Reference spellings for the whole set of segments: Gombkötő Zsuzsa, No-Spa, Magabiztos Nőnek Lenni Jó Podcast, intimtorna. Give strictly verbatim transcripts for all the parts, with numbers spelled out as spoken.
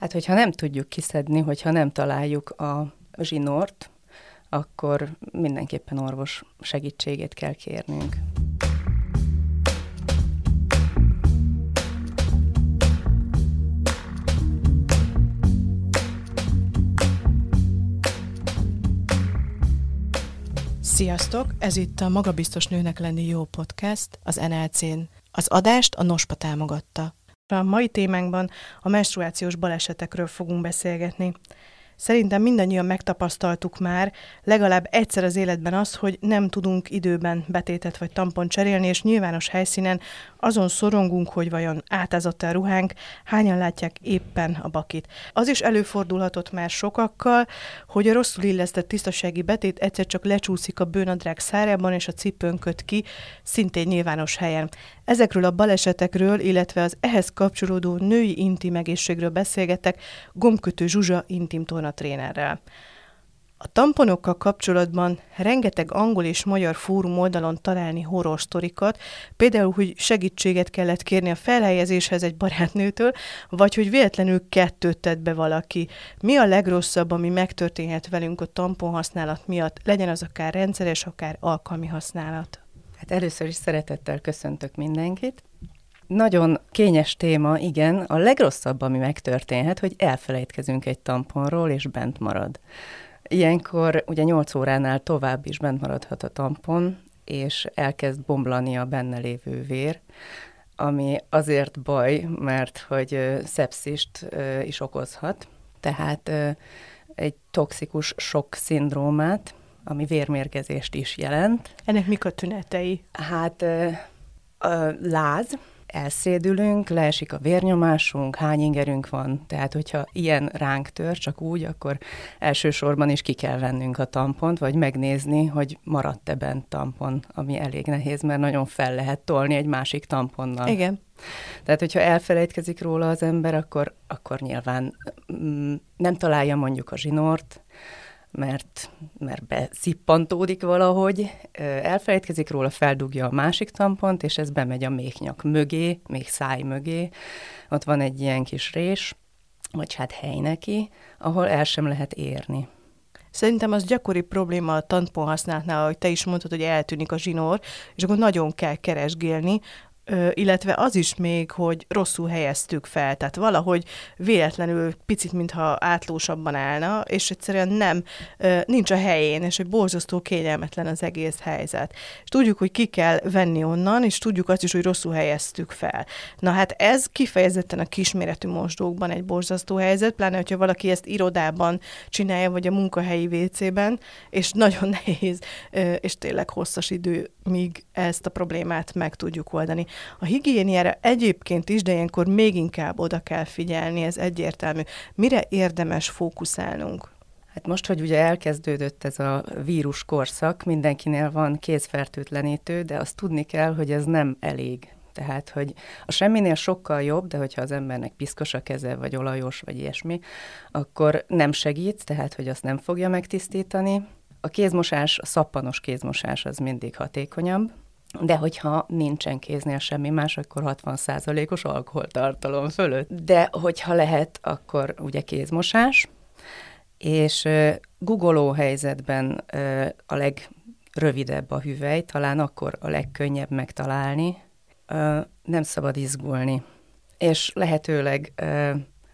Hát, hogyha nem tudjuk kiszedni, hogyha nem találjuk a zsinort, akkor mindenképpen orvos segítségét kell kérnünk. Sziasztok! Ez itt a Magabiztos Nőnek Lenni Jó Podcast az en el cén. Az adást a no-spa támogatta. A mai témánkban a menstruációs balesetekről fogunk beszélgetni. Szerintem mindannyian megtapasztaltuk már legalább egyszer az életben azt, hogy nem tudunk időben betétet vagy tampont cserélni, és nyilvános helyszínen azon szorongunk, hogy vajon átázott-e a ruhánk, hányan látják éppen a bakit. Az is előfordulhatott már sokakkal, hogy a rosszul illesztett tisztasági betét egyszer csak lecsúszik a bőnadrág szárában, és a cipőn köt ki, szintén nyilvános helyen. Ezekről a balesetekről, illetve az ehhez kapcsolódó női intim egészségről beszélgetek Gombkötő Zsuzsa intimtorna trénerrel. A tamponokkal kapcsolatban rengeteg angol és magyar fórum oldalon találni horror sztorikat, például, hogy segítséget kellett kérni a felhelyezéshez egy barátnőtől, vagy hogy véletlenül kettőt tett be valaki. Mi a legrosszabb, ami megtörténhet velünk a tampon használat miatt, legyen az akár rendszeres, akár alkalmi használat? Hát először is szeretettel köszöntök mindenkit. Nagyon kényes téma, igen. A legrosszabb, ami megtörténhet, hogy elfelejtkezünk egy tamponról, és bent marad. Ilyenkor ugye nyolc óránál tovább is bent maradhat a tampon, és elkezd bomlani a benne lévő vér, ami azért baj, mert hogy szepszist is okozhat, tehát egy toxikus sokk szindrómát, ami vérmérgezést is jelent. Ennek mik a tünetei? Hát láz, elszédülünk, leesik a vérnyomásunk, hány ingerünk van. Tehát, hogyha ilyen ránk tör, csak úgy, akkor elsősorban is ki kell vennünk a tampont, vagy megnézni, hogy maradt-e bent tampon, ami elég nehéz, mert nagyon fel lehet tolni egy másik tamponnal. Igen. Tehát, hogyha elfelejtkezik róla az ember, akkor, akkor nyilván mm, nem találja mondjuk a zsinort, mert, mert beszippantódik valahogy, elfelejtkezik róla, feldugja a másik tampont, és ez bemegy a méhnyak mögé, még száj mögé. Ott van egy ilyen kis rés, vagy hát hely neki, ahol el sem lehet érni. Szerintem az gyakori probléma a tampon használatnál, ahogy te is mondtad, hogy eltűnik a zsinór, és akkor nagyon kell keresgélni, illetve az is még, hogy rosszul helyeztük fel, tehát valahogy véletlenül picit, mintha átlósabban állna, és egyszerűen nem, nincs a helyén, és egy borzasztó kényelmetlen az egész helyzet. És tudjuk, hogy ki kell venni onnan, és tudjuk azt is, hogy rosszul helyeztük fel. Na hát ez kifejezetten a kisméretű mosdókban egy borzasztó helyzet, pláne, hogyha valaki ezt irodában csinálja, vagy a munkahelyi vécében, és nagyon nehéz, és tényleg hosszas idő, míg ezt a problémát meg tudjuk oldani. A higiéniára egyébként is, de ilyenkor még inkább oda kell figyelni, ez egyértelmű. Mire érdemes fókuszálnunk? Hát most, hogy ugye elkezdődött ez a vírus korszak, mindenkinél van kézfertőtlenítő, de azt tudni kell, hogy ez nem elég. Tehát, hogy a semminél sokkal jobb, de hogyha az embernek piszkos a keze, vagy olajos, vagy ilyesmi, akkor nem segít, tehát, hogy azt nem fogja megtisztítani. A kézmosás, a szappanos kézmosás az mindig hatékonyabb, de hogyha nincsen kéznél semmi más, akkor hatvan százalékos alkoholtartalom fölött. De hogyha lehet, akkor ugye kézmosás, és guggoló helyzetben a legrövidebb a hüvely, talán akkor a legkönnyebb megtalálni, nem szabad izgulni. És lehetőleg,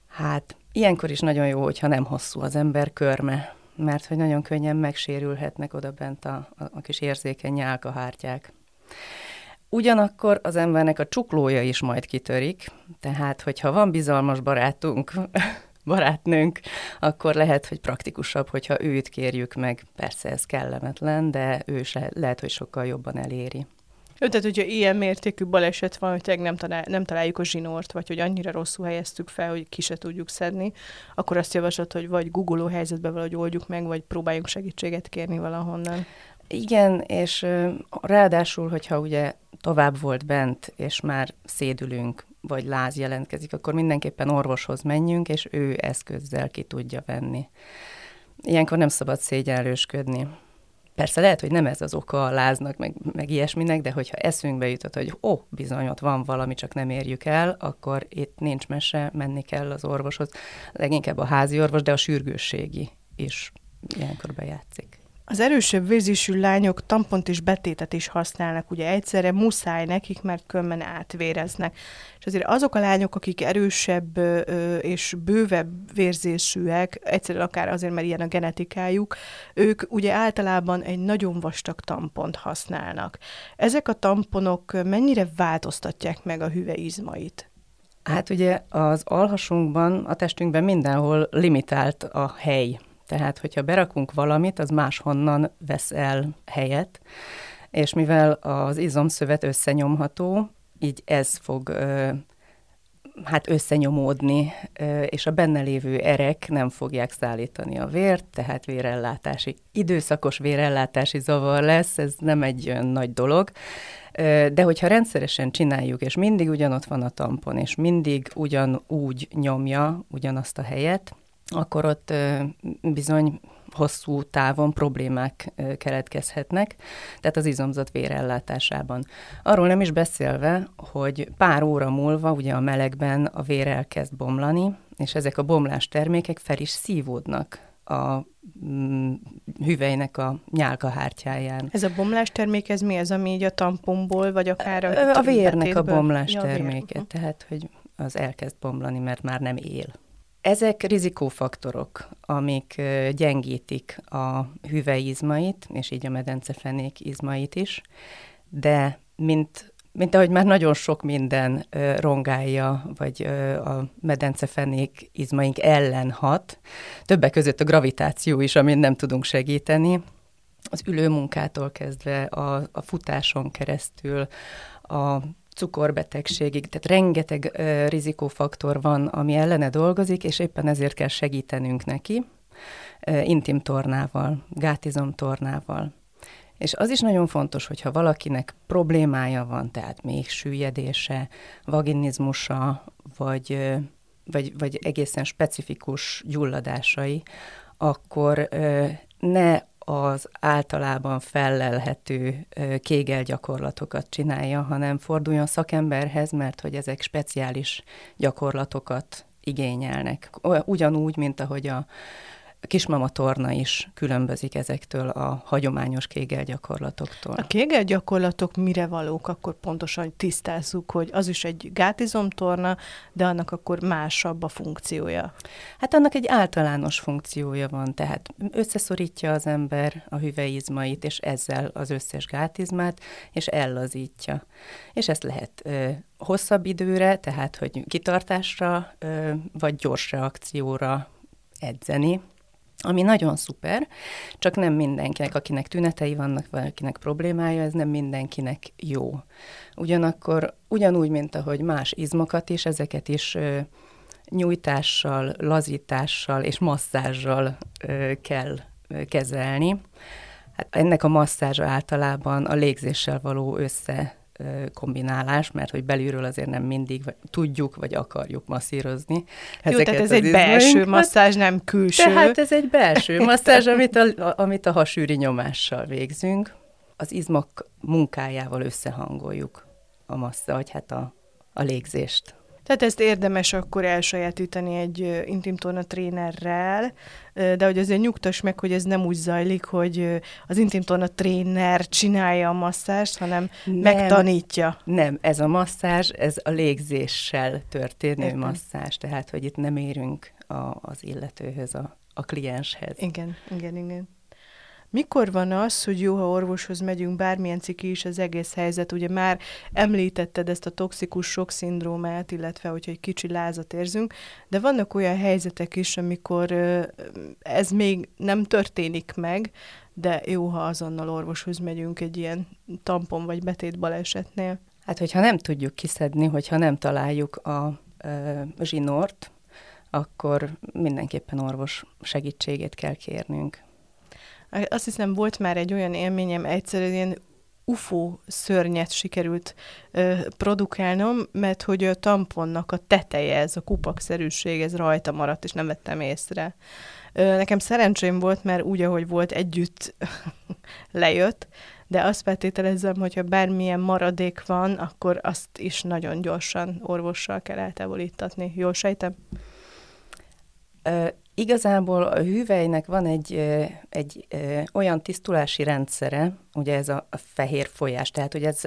hát ilyenkor is nagyon jó, hogyha nem hosszú az ember körme, mert hogy nagyon könnyen megsérülhetnek odabent a, a, a kis érzékeny nyálkahártyák. Ugyanakkor az embernek a csuklója is majd kitörik, tehát hogyha van bizalmas barátunk, barátnőnk, akkor lehet, hogy praktikusabb, hogyha őt kérjük meg. Persze ez kellemetlen, de ő is le- lehet, hogy sokkal jobban eléri. Ő, tehát, hogyha ilyen mértékű baleset van, hogy nem, talál- nem találjuk a zsinort, vagy hogy annyira rosszul helyeztük fel, hogy ki se tudjuk szedni, akkor azt javaslod, hogy vagy guggoló helyzetben valahogy oldjuk meg, vagy próbáljunk segítséget kérni valahonnan. Igen, és ráadásul, hogyha ugye tovább volt bent, és már szédülünk, vagy láz jelentkezik, akkor mindenképpen orvoshoz menjünk, és ő eszközzel ki tudja venni. Ilyenkor nem szabad szégyenlősködni. Persze lehet, hogy nem ez az oka a láznak, meg, meg ilyesminek, de hogyha eszünkbe jutott, hogy ó, bizony, ott van valami, csak nem érjük el, akkor itt nincs mese, menni kell az orvoshoz. Leginkább a házi orvos, de a sürgősségi is ilyenkor bejátszik. Az erősebb vérzésű lányok tampont és betétet is használnak, ugye egyszerre muszáj nekik, mert különben átvéreznek. És azért azok a lányok, akik erősebb és bővebb vérzésűek, egyszerűen akár azért, mert ilyen a genetikájuk, ők ugye általában egy nagyon vastag tampont használnak. Ezek a tamponok mennyire változtatják meg a hüvely izmait? Hát ugye az alhasunkban, a testünkben mindenhol limitált a hely. Tehát, hogyha berakunk valamit, az máshonnan vesz el helyet, és mivel az izomszövet összenyomható, így ez fog ö, hát összenyomódni, ö, és a benne lévő erek nem fogják szállítani a vért, tehát vérellátási, időszakos vérellátási zavar lesz, ez nem egy olyan nagy dolog. De hogyha rendszeresen csináljuk, és mindig ugyanott van a tampon, és mindig ugyanúgy nyomja ugyanazt a helyet, akkor ott bizony hosszú távon problémák keletkezhetnek, tehát az izomzat vérellátásában. Arról nem is beszélve, hogy pár óra múlva ugye a melegben a vér elkezd bomlani, és ezek a bomlás termékek fel is szívódnak a mm, hüvelynek a nyálkahártyáján. Ez a bomlás termék, ez mi? Ez, ami így a tamponból, vagy akár a, a vérnek a bomlás ja, terméke, uh-huh. Tehát, hogy az elkezd bomlani, mert már nem él. Ezek rizikófaktorok, amik gyengítik a hüvelyizmait, és így a medencefenék izmait is, de mint, mint ahogy már nagyon sok minden rongálja, vagy a medencefenék izmaink ellen hat, többek között a gravitáció is, amin nem tudunk segíteni, az ülőmunkától kezdve, a, a futáson keresztül, a cukorbetegségig, tehát rengeteg ö, rizikófaktor van, ami ellene dolgozik, és éppen ezért kell segítenünk neki ö, intimtornával, gátizomtornával. És az is nagyon fontos, hogyha valakinek problémája van, tehát még süllyedése, vaginizmusa, vagy, ö, vagy, vagy egészen specifikus gyulladásai, akkor ö, ne az általában fellelhető kégel gyakorlatokat csinálja, hanem forduljon szakemberhez, mert hogy ezek speciális gyakorlatokat igényelnek. Ugyanúgy, mint ahogy a kismamatorna is különbözik ezektől a hagyományos kégel gyakorlatoktól. A kégel gyakorlatok mire valók, akkor pontosan tisztázzuk, hogy az is egy gátizomtorna, de annak akkor másabb a funkciója. Hát annak egy általános funkciója van, tehát összeszorítja az ember a hüvelyizmait, és ezzel az összes gátizmát, és ellazítja. És ezt lehet ö, hosszabb időre, tehát hogy kitartásra, ö, vagy gyors reakcióra edzeni, ami nagyon szuper, csak nem mindenkinek, akinek tünetei vannak, valakinek problémája, ez nem mindenkinek jó. Ugyanakkor ugyanúgy, mint ahogy más izmokat is, ezeket is ö, nyújtással, lazítással és masszázsal ö, kell ö, kezelni. Hát ennek a masszázsa általában a légzéssel való össze kombinálás, mert hogy belülről azért nem mindig vagy, tudjuk, vagy akarjuk masszírozni. Jó, tehát ez egy belső masszázs, nem külső. Tehát ez egy belső masszázs, amit a, amit a hasűri nyomással végzünk. Az izmok munkájával összehangoljuk a masszázs, vagy hát a, a légzést. Tehát ezt érdemes akkor elsajátítani egy intimtorna trénerrel, de hogy azért nyugtass meg, hogy ez nem úgy zajlik, hogy az intimtorna tréner csinálja a masszást, hanem nem, megtanítja. Nem, ez a masszázs, ez a légzéssel történő Értem. masszázs, tehát hogy itt nem érünk a, az illetőhöz, a, a klienshez. Igen, igen, igen. Mikor van az, hogy jó, ha orvoshoz megyünk, bármilyen ciki is az egész helyzet? Ugye már említetted ezt a toxikus sok szindrómát, illetve hogyha egy kicsi lázat érzünk, de vannak olyan helyzetek is, amikor ez még nem történik meg, de jó, ha azonnal orvoshoz megyünk egy ilyen tampon vagy betét balesetnél. Hát, hogyha nem tudjuk kiszedni, hogyha nem találjuk a ö, zsinort, akkor mindenképpen orvos segítségét kell kérnünk. Azt hiszem, volt már egy olyan élményem, egyszerűen ufó szörnyet sikerült ö, produkálnom, mert hogy a tamponnak a teteje, ez a kupakszerűség, ez rajta maradt, és nem vettem észre. Ö, nekem szerencsém volt, mert úgy, ahogy volt, együtt lejött, de azt feltételezem, hogyha bármilyen maradék van, akkor azt is nagyon gyorsan orvossal kell eltávolítatni. Jól sejtem? Ö, Igazából a hüvelynek van egy, egy olyan tisztulási rendszere, ugye ez a fehér folyás, tehát ugye ez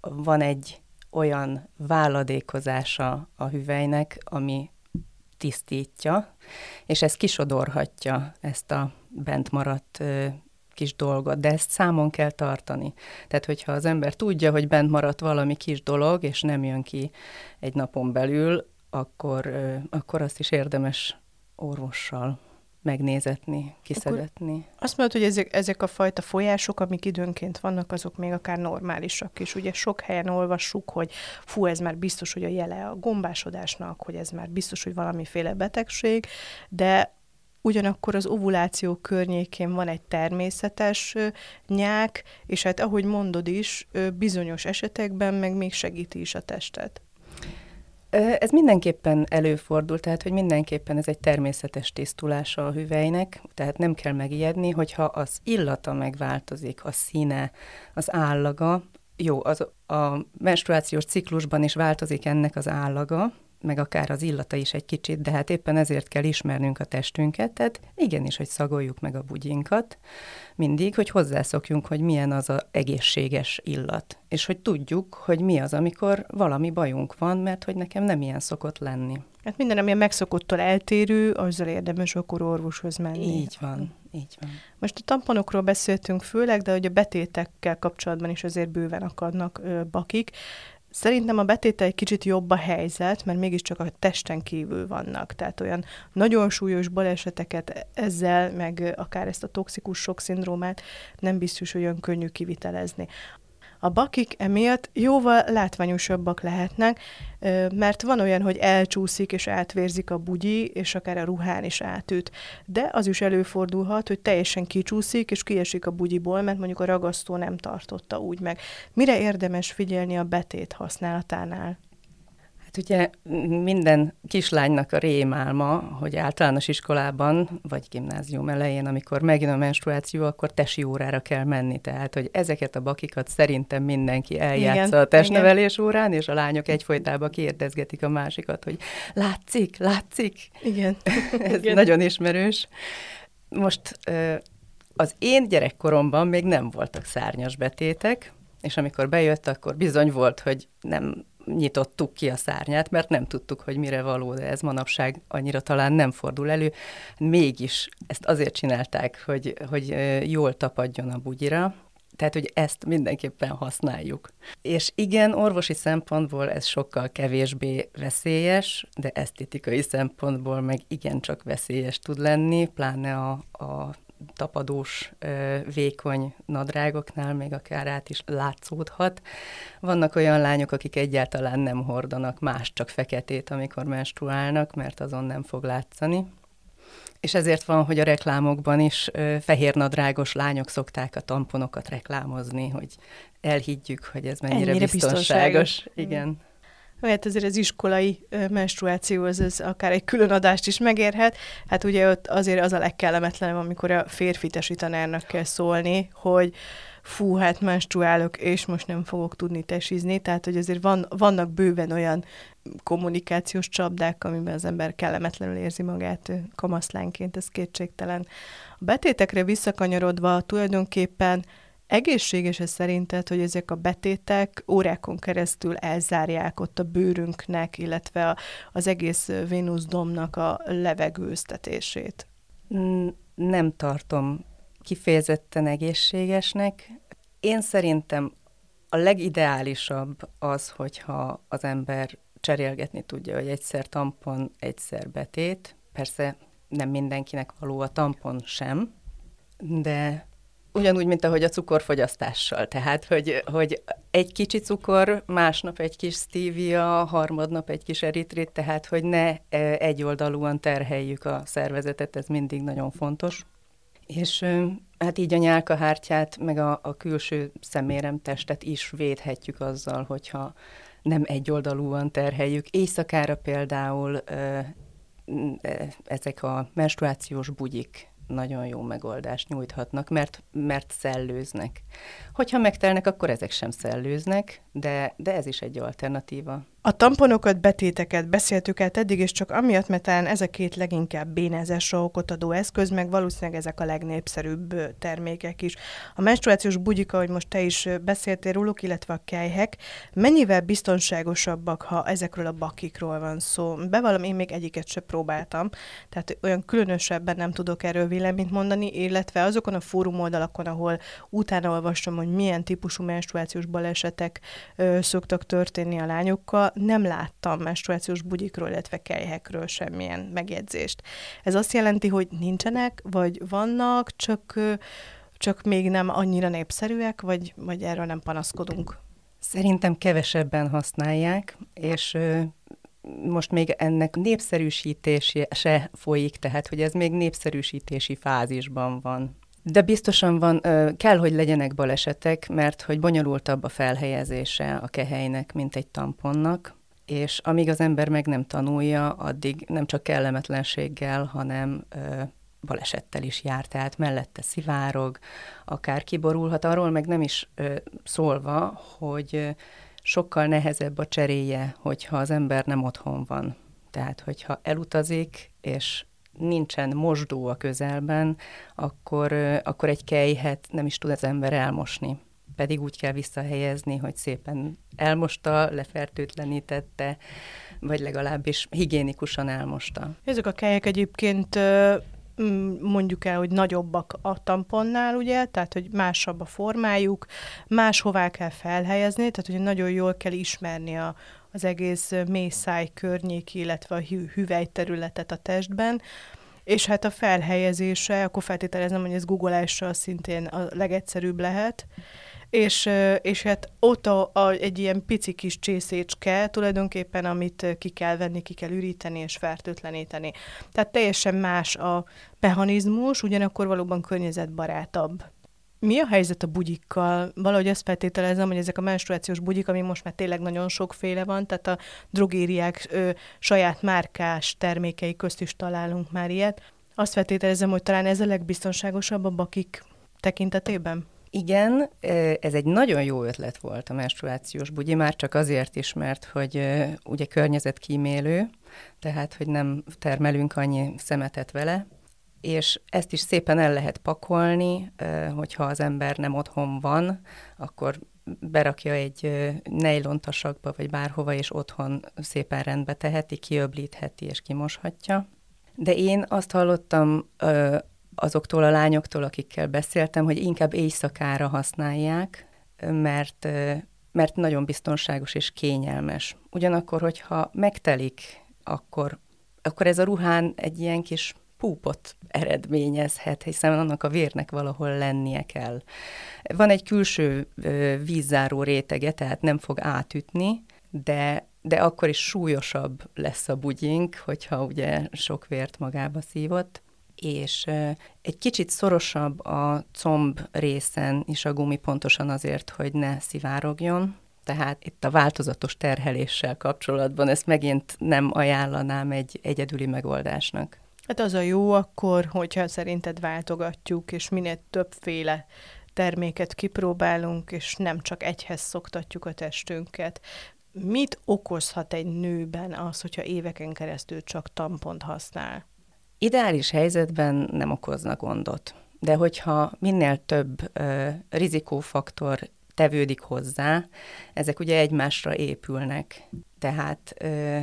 van egy olyan váladékozása a hüvelynek, ami tisztítja, és ez kisodorhatja ezt a bent maradt kis dolgot, de ezt számon kell tartani. Tehát, hogyha az ember tudja, hogy bent maradt valami kis dolog, és nem jön ki egy napon belül, akkor, akkor azt is érdemes orvossal megnézetni, kiszedetni. Akkor azt mondod, hogy ezek, ezek a fajta folyások, amik időnként vannak, azok még akár normálisak is. Ugye sok helyen olvassuk, hogy fú, ez már biztos, hogy a jele a gombásodásnak, hogy ez már biztos, hogy valamiféle betegség, de ugyanakkor az ovuláció környékén van egy természetes nyák, és hát ahogy mondod is, bizonyos esetekben meg még segíti is a testet. Ez mindenképpen előfordul, tehát hogy mindenképpen ez egy természetes tisztulása a hüvelynek, tehát nem kell megijedni, hogyha az illata megváltozik, a színe, az állaga, jó, az, a menstruációs ciklusban is változik ennek az állaga, meg akár az illata is egy kicsit, de hát éppen ezért kell ismernünk a testünket, tehát igenis, hogy szagoljuk meg a bugyinkat mindig, hogy hozzászokjunk, hogy milyen az az egészséges illat, és hogy tudjuk, hogy mi az, amikor valami bajunk van, mert hogy nekem nem ilyen szokott lenni. Hát minden, ami a megszokottól eltérő, azzal érdemes akkor orvoshoz menni. Így van, így van. Most a tamponokról beszéltünk főleg, de hogy a betétekkel kapcsolatban is azért bőven akadnak ö, bakik. Szerintem a betéte egy kicsit jobb a helyzet, mert mégiscsak a testen kívül vannak. Tehát olyan nagyon súlyos baleseteket ezzel, meg akár ezt a toxikus sok szindrómát nem biztos, hogy olyan könnyű kivitelezni. A bakik emiatt jóval látványosabbak lehetnek, mert van olyan, hogy elcsúszik és átvérzik a bugyi, és akár a ruhán is átüt. De az is előfordulhat, hogy teljesen kicsúszik, és kiesik a bugyiból, mert mondjuk a ragasztó nem tartotta úgy meg. Mire érdemes figyelni a betét használatánál? Hát ugye minden kislánynak a rémálma, hogy általános iskolában, vagy gimnázium elején, amikor megjön a menstruáció, akkor tesi órára kell menni. Tehát, hogy ezeket a bakikat szerintem mindenki eljátsza igen, a testnevelés igen. órán, és a lányok egyfolytában kérdezgetik a másikat, hogy látszik, látszik. Igen. Ez igen. nagyon ismerős. Most az én gyerekkoromban még nem voltak szárnyas betétek, és amikor bejött, akkor bizony volt, hogy nem nyitottuk ki a szárnyát, mert nem tudtuk, hogy mire való, de ez manapság annyira talán nem fordul elő. Mégis ezt azért csinálták, hogy, hogy jól tapadjon a bugyira, tehát, hogy ezt mindenképpen használjuk. És igen, orvosi szempontból ez sokkal kevésbé veszélyes, de esztétikai szempontból meg igencsak veszélyes tud lenni, pláne a, a tapadós, vékony nadrágoknál még akár át is látszódhat. Vannak olyan lányok, akik egyáltalán nem hordanak más, csak feketét, amikor menstruálnak, mert azon nem fog látszani. És ezért van, hogy a reklámokban is fehér nadrágos lányok szokták a tamponokat reklámozni, hogy elhiggyük, hogy ez mennyire Ennyire biztonságos. biztonságos. Igen. Hát azért az iskolai menstruáció, az, az akár egy külön adást is megérhet. Hát ugye ott azért az a legkellemetlenebb, amikor a férfi tesi tanárnak kell szólni, hogy fú, hát menstruálok, és most nem fogok tudni tesizni. Tehát, hogy azért van, vannak bőven olyan kommunikációs csapdák, amiben az ember kellemetlenül érzi magát kamaszlánként, ez kétségtelen. A betétekre visszakanyarodva tulajdonképpen egészséges ez szerinted, hogy ezek a betétek órákon keresztül elzárják ott a bőrünknek, illetve a, az egész vénuszdomnak a levegőztetését? Nem tartom kifejezetten egészségesnek. Én szerintem a legideálisabb az, hogyha az ember cserélgetni tudja, hogy egyszer tampon, egyszer betét. Persze nem mindenkinek való a tampon sem, de ugyanúgy, mint ahogy a cukorfogyasztással. Tehát, hogy, hogy egy kicsi cukor, másnap egy kis stevia, harmadnap egy kis eritrit, tehát, hogy ne egyoldalúan terheljük a szervezetet, ez mindig nagyon fontos. És hát így a nyálkahártyát, meg a, a külső szeméremtestet is védhetjük azzal, hogyha nem egyoldalúan terheljük. Éjszakára például ezek a menstruációs bugyik nagyon jó megoldást nyújthatnak, mert, mert szellőznek. Hogyha megtelnek, akkor ezek sem szellőznek, de, de ez is egy alternatíva. A tamponokat, betéteket beszéltük át eddig, és csak amiatt, mert talán ez a két leginkább bénázásra okot adó eszköz, meg valószínűleg ezek a legnépszerűbb termékek is. A menstruációs bugyik, ahogy most te is beszéltél róluk, illetve a kelyhek, mennyivel biztonságosabbak, ha ezekről a bakikról van szó? Bevallom, én még egyiket sem próbáltam, tehát olyan különösebben nem tudok erről véleményt mondani, illetve azokon a fórum oldalakon, ahol utána olvastam, hogy milyen típusú menstruációs balesetek ö, szoktak történni a lányokkal, nem láttam menstruációs bugyikról, illetve kelyhekről semmilyen megjegyzést. Ez azt jelenti, hogy nincsenek, vagy vannak, csak, csak még nem annyira népszerűek, vagy, vagy erről nem panaszkodunk? Szerintem kevesebben használják, és most még ennek népszerűsítése se folyik, tehát hogy ez még népszerűsítési fázisban van. De biztosan van, kell, hogy legyenek balesetek, mert hogy bonyolultabb a felhelyezése a kehelynek, mint egy tamponnak, és amíg az ember meg nem tanulja, addig nem csak kellemetlenséggel, hanem balesettel is jár, tehát mellette szivárog, akár kiborulhat, arról meg nem is szólva, hogy sokkal nehezebb a cseréje, hogyha az ember nem otthon van. Tehát, hogyha elutazik, és nincsen mosdó a közelben, akkor, akkor egy kelyhet nem is tud az ember elmosni. Pedig úgy kell visszahelyezni, hogy szépen elmosta, lefertőtlenítette, vagy legalábbis higiénikusan elmosta. Ezek a kelyhek egyébként mondjuk el, hogy nagyobbak a tamponnál, ugye, tehát, hogy másabb a formájuk, máshová kell felhelyezni, tehát, hogy nagyon jól kell ismerni a az egész méhszáj környék, illetve a hü- hüvelyterületet a testben, és hát a felhelyezése, akkor feltételezem, hogy ez googolással szintén a legegyszerűbb lehet, és, és hát ott a, a, egy ilyen pici kis csészécske tulajdonképpen, amit ki kell venni, ki kell üríteni és fertőtleníteni. Tehát teljesen más a mechanizmus, ugyanakkor valóban környezetbarátabb. Mi a helyzet a bugyikkal? Valahogy azt feltételezem, hogy ezek a menstruációs bugyik, ami most már tényleg nagyon sokféle van, tehát a drogériák ö, saját márkás termékei közt is találunk már ilyet. Azt feltételezem, hogy talán ez a legbiztonságosabb a bakik tekintetében? Igen, ez egy nagyon jó ötlet volt a menstruációs bugyi, már csak azért is, mert hogy ugye környezetkímélő, tehát hogy nem termelünk annyi szemetet vele, és ezt is szépen el lehet pakolni, hogyha az ember nem otthon van, akkor berakja egy nejlontasakba, vagy bárhova, és otthon szépen rendbe teheti, kiöblítheti és kimoshatja. De én azt hallottam azoktól a lányoktól, akikkel beszéltem, hogy inkább éjszakára használják, mert, mert nagyon biztonságos és kényelmes. Ugyanakkor, hogyha megtelik, akkor, akkor ez a ruhán egy ilyen kis púpot eredményezhet, hiszen annak a vérnek valahol lennie kell. Van egy külső vízzáró rétege, tehát nem fog átütni, de, de akkor is súlyosabb lesz a bugyink, hogyha ugye sok vért magába szívott, és egy kicsit szorosabb a comb részen is a gumi, pontosan azért, hogy ne szivárogjon. Tehát itt a változatos terheléssel kapcsolatban ezt megint nem ajánlanám egy egyedüli megoldásnak. Hát az a jó akkor, hogyha szerinted váltogatjuk, és minél többféle terméket kipróbálunk, és nem csak egyhez szoktatjuk a testünket. Mit okozhat egy nőben az, hogyha éveken keresztül csak tampont használ? Ideális helyzetben nem okozna gondot, de hogyha minél több ö, rizikófaktor tevődik hozzá, ezek ugye egymásra épülnek, tehát... Ö,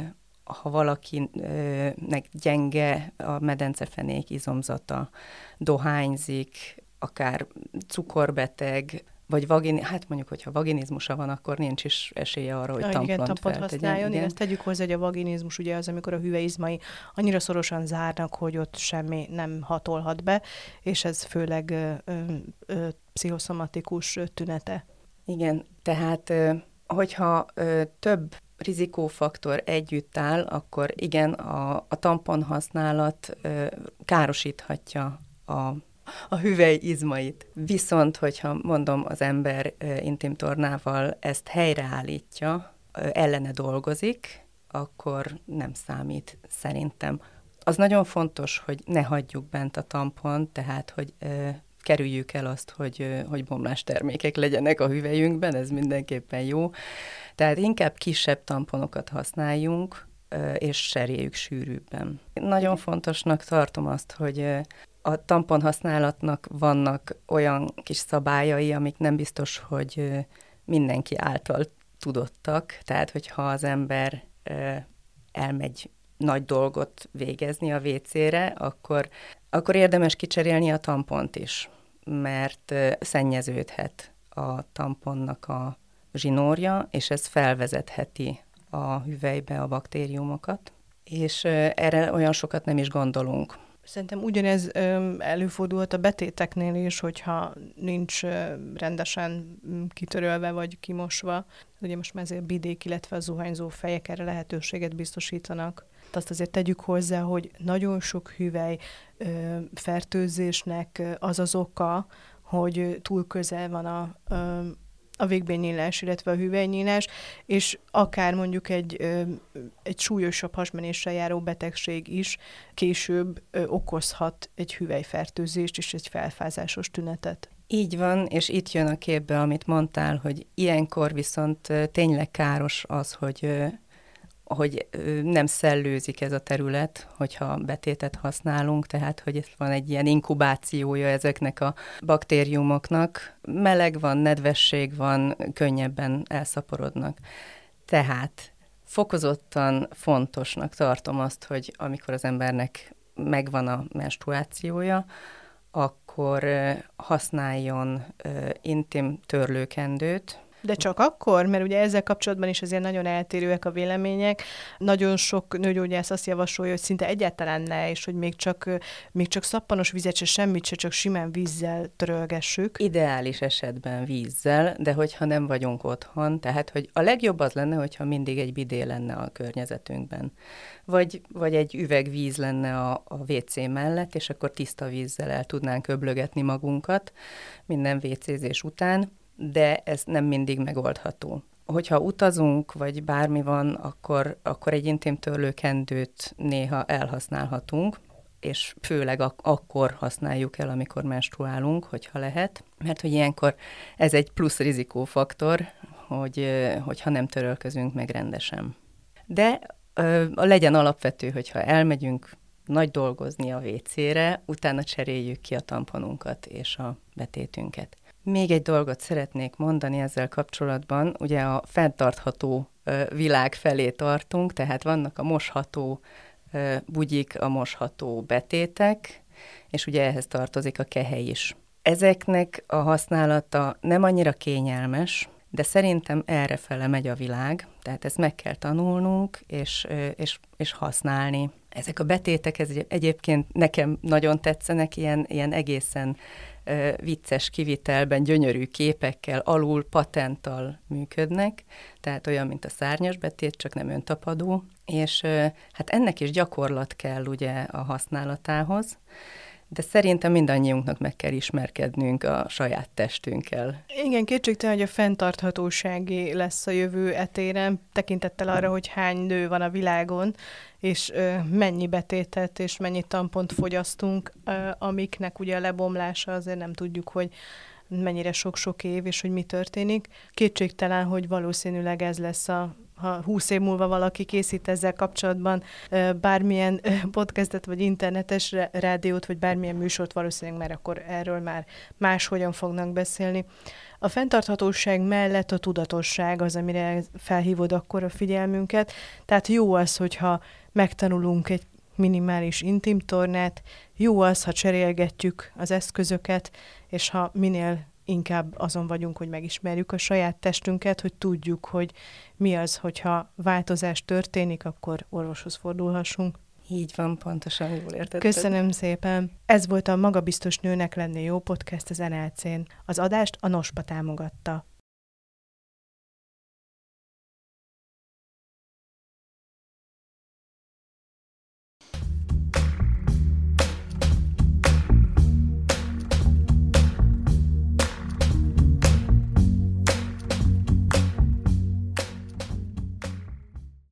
ha valakinek gyenge a medencefenék izomzata, dohányzik, akár cukorbeteg, vagy vagin, hát mondjuk, hogyha vaginizmusa van, akkor nincs is esélye arra, hogy ah, tampont, igen, tampont használjon. Igen, ezt tegyük hozzá, hogy a vaginizmus ugye az, amikor a hüvelyizmai annyira szorosan zárnak, hogy ott semmi nem hatolhat be, és ez főleg ö, ö, pszichoszomatikus tünete. Igen, tehát ö, hogyha ö, több rizikófaktor együtt áll, akkor igen, a, a tampon használat ö, károsíthatja a, a hüvely izmait. Viszont, hogyha mondom, az ember intimtornával ezt helyreállítja, ellene dolgozik, akkor nem számít szerintem. Az nagyon fontos, hogy ne hagyjuk bent a tampont, tehát, hogy ö, kerüljük el azt, hogy, ö, hogy bomlás termékek legyenek a hüvelyünkben, ez mindenképpen jó. Tehát inkább kisebb tamponokat használjunk, ö, és serjéljük sűrűbben. Nagyon fontosnak tartom azt, hogy ö, a tampon használatnak vannak olyan kis szabályai, amik nem biztos, hogy ö, mindenki által tudottak. Tehát, hogyha az ember ö, elmegy nagy dolgot végezni a vécére, akkor, akkor érdemes kicserélni a tampont is, mert szennyeződhet a tamponnak a zsinórja, és ez felvezetheti a hüvelybe a baktériumokat, és erre olyan sokat nem is gondolunk. Szerintem ugyanez előfordulhat a betéteknél is, hogyha nincs rendesen kitörölve vagy kimosva. Ugye most már ezért bidék, illetve a zuhanyzó fejek erre lehetőséget biztosítanak. Azt azért tegyük hozzá, hogy nagyon sok hüvely ö, fertőzésnek az az oka, hogy túl közel van a, ö, a végbélnyílás, illetve a hüvelynyílás, és akár mondjuk egy, ö, egy súlyosabb hasmenéssel járó betegség is később ö, okozhat egy hüvelyfertőzést és egy felfázásos tünetet. Így van, és itt jön a képbe, amit mondtál, hogy ilyenkor viszont tényleg káros az, hogy... hogy nem szellőzik ez a terület, hogyha betétet használunk, tehát hogy van egy ilyen inkubációja ezeknek a baktériumoknak. Meleg van, nedvesség van, könnyebben elszaporodnak. Tehát fokozottan fontosnak tartom azt, hogy amikor az embernek megvan a menstruációja, akkor használjon intim törlőkendőt. De csak akkor, mert ugye ezzel kapcsolatban is azért nagyon eltérőek a vélemények. Nagyon sok nőgyógyász azt javasolja, hogy szinte egyáltalán ne, és hogy még csak, még csak szappanos vizet se, semmit se, csak simán vízzel törölgessük. Ideális esetben vízzel, de hogyha nem vagyunk otthon, tehát hogy a legjobb az lenne, hogyha mindig egy bidé lenne a környezetünkben. Vagy, vagy egy üveg víz lenne a, a vé cé mellett, és akkor tiszta vízzel el tudnánk öblögetni magunkat minden vé cézés után. De ez nem mindig megoldható. Hogyha utazunk, vagy bármi van, akkor, akkor egy intim törlőkendőt néha elhasználhatunk, és főleg ak- akkor használjuk el, amikor menstruálunk, hogyha lehet, mert hogy ilyenkor ez egy plusz rizikófaktor, hogy, hogyha nem törölközünk meg rendesen. De ö, legyen alapvető, hogyha elmegyünk nagy dolgozni a vécére, utána cseréljük ki a tamponunkat és a betétünket. Még egy dolgot szeretnék mondani ezzel kapcsolatban, ugye a fenntartható világ felé tartunk, tehát vannak a mosható bugyik, a mosható betétek, és ugye ehhez tartozik a kehely is. Ezeknek a használata nem annyira kényelmes, de szerintem errefele megy a világ, tehát ezt meg kell tanulnunk és, és, és használni. Ezek a betétek, ez egyébként nekem nagyon tetszenek, ilyen, ilyen egészen ö, vicces kivitelben, gyönyörű képekkel, alul patenttal működnek, tehát olyan, mint a szárnyas betét, csak nem öntapadó, és ö, hát ennek is gyakorlat kell ugye a használatához, de szerintem mindannyiunknak meg kell ismerkednünk a saját testünkkel. Igen, kétségtelen, hogy a fenntarthatósági lesz a jövő etéren, tekintettel arra, hogy hány nő van a világon, és ö, mennyi betétet és mennyi tampont fogyasztunk, ö, amiknek ugye a lebomlása azért nem tudjuk, hogy mennyire sok-sok év, és hogy mi történik. Kétségtelen, hogy valószínűleg ez lesz a ha húsz év múlva valaki készít ezzel kapcsolatban bármilyen podcastet, vagy internetes rádiót, vagy bármilyen műsort, valószínűleg már akkor erről már máshogyan fognak beszélni. A fenntarthatóság mellett a tudatosság az, amire felhívod akkor a figyelmünket. Tehát jó az, hogyha megtanulunk egy minimális intimtornát, jó az, ha cserélgetjük az eszközöket, és ha minél inkább azon vagyunk, hogy megismerjük a saját testünket, hogy tudjuk, hogy mi az, hogyha változás történik, akkor orvoshoz fordulhassunk. Így van, pontosan jól értetted. Köszönöm szépen. Ez volt a Magabiztos Nőnek Lenni Jó Podcast az en el cén. Az adást a No-Spa támogatta.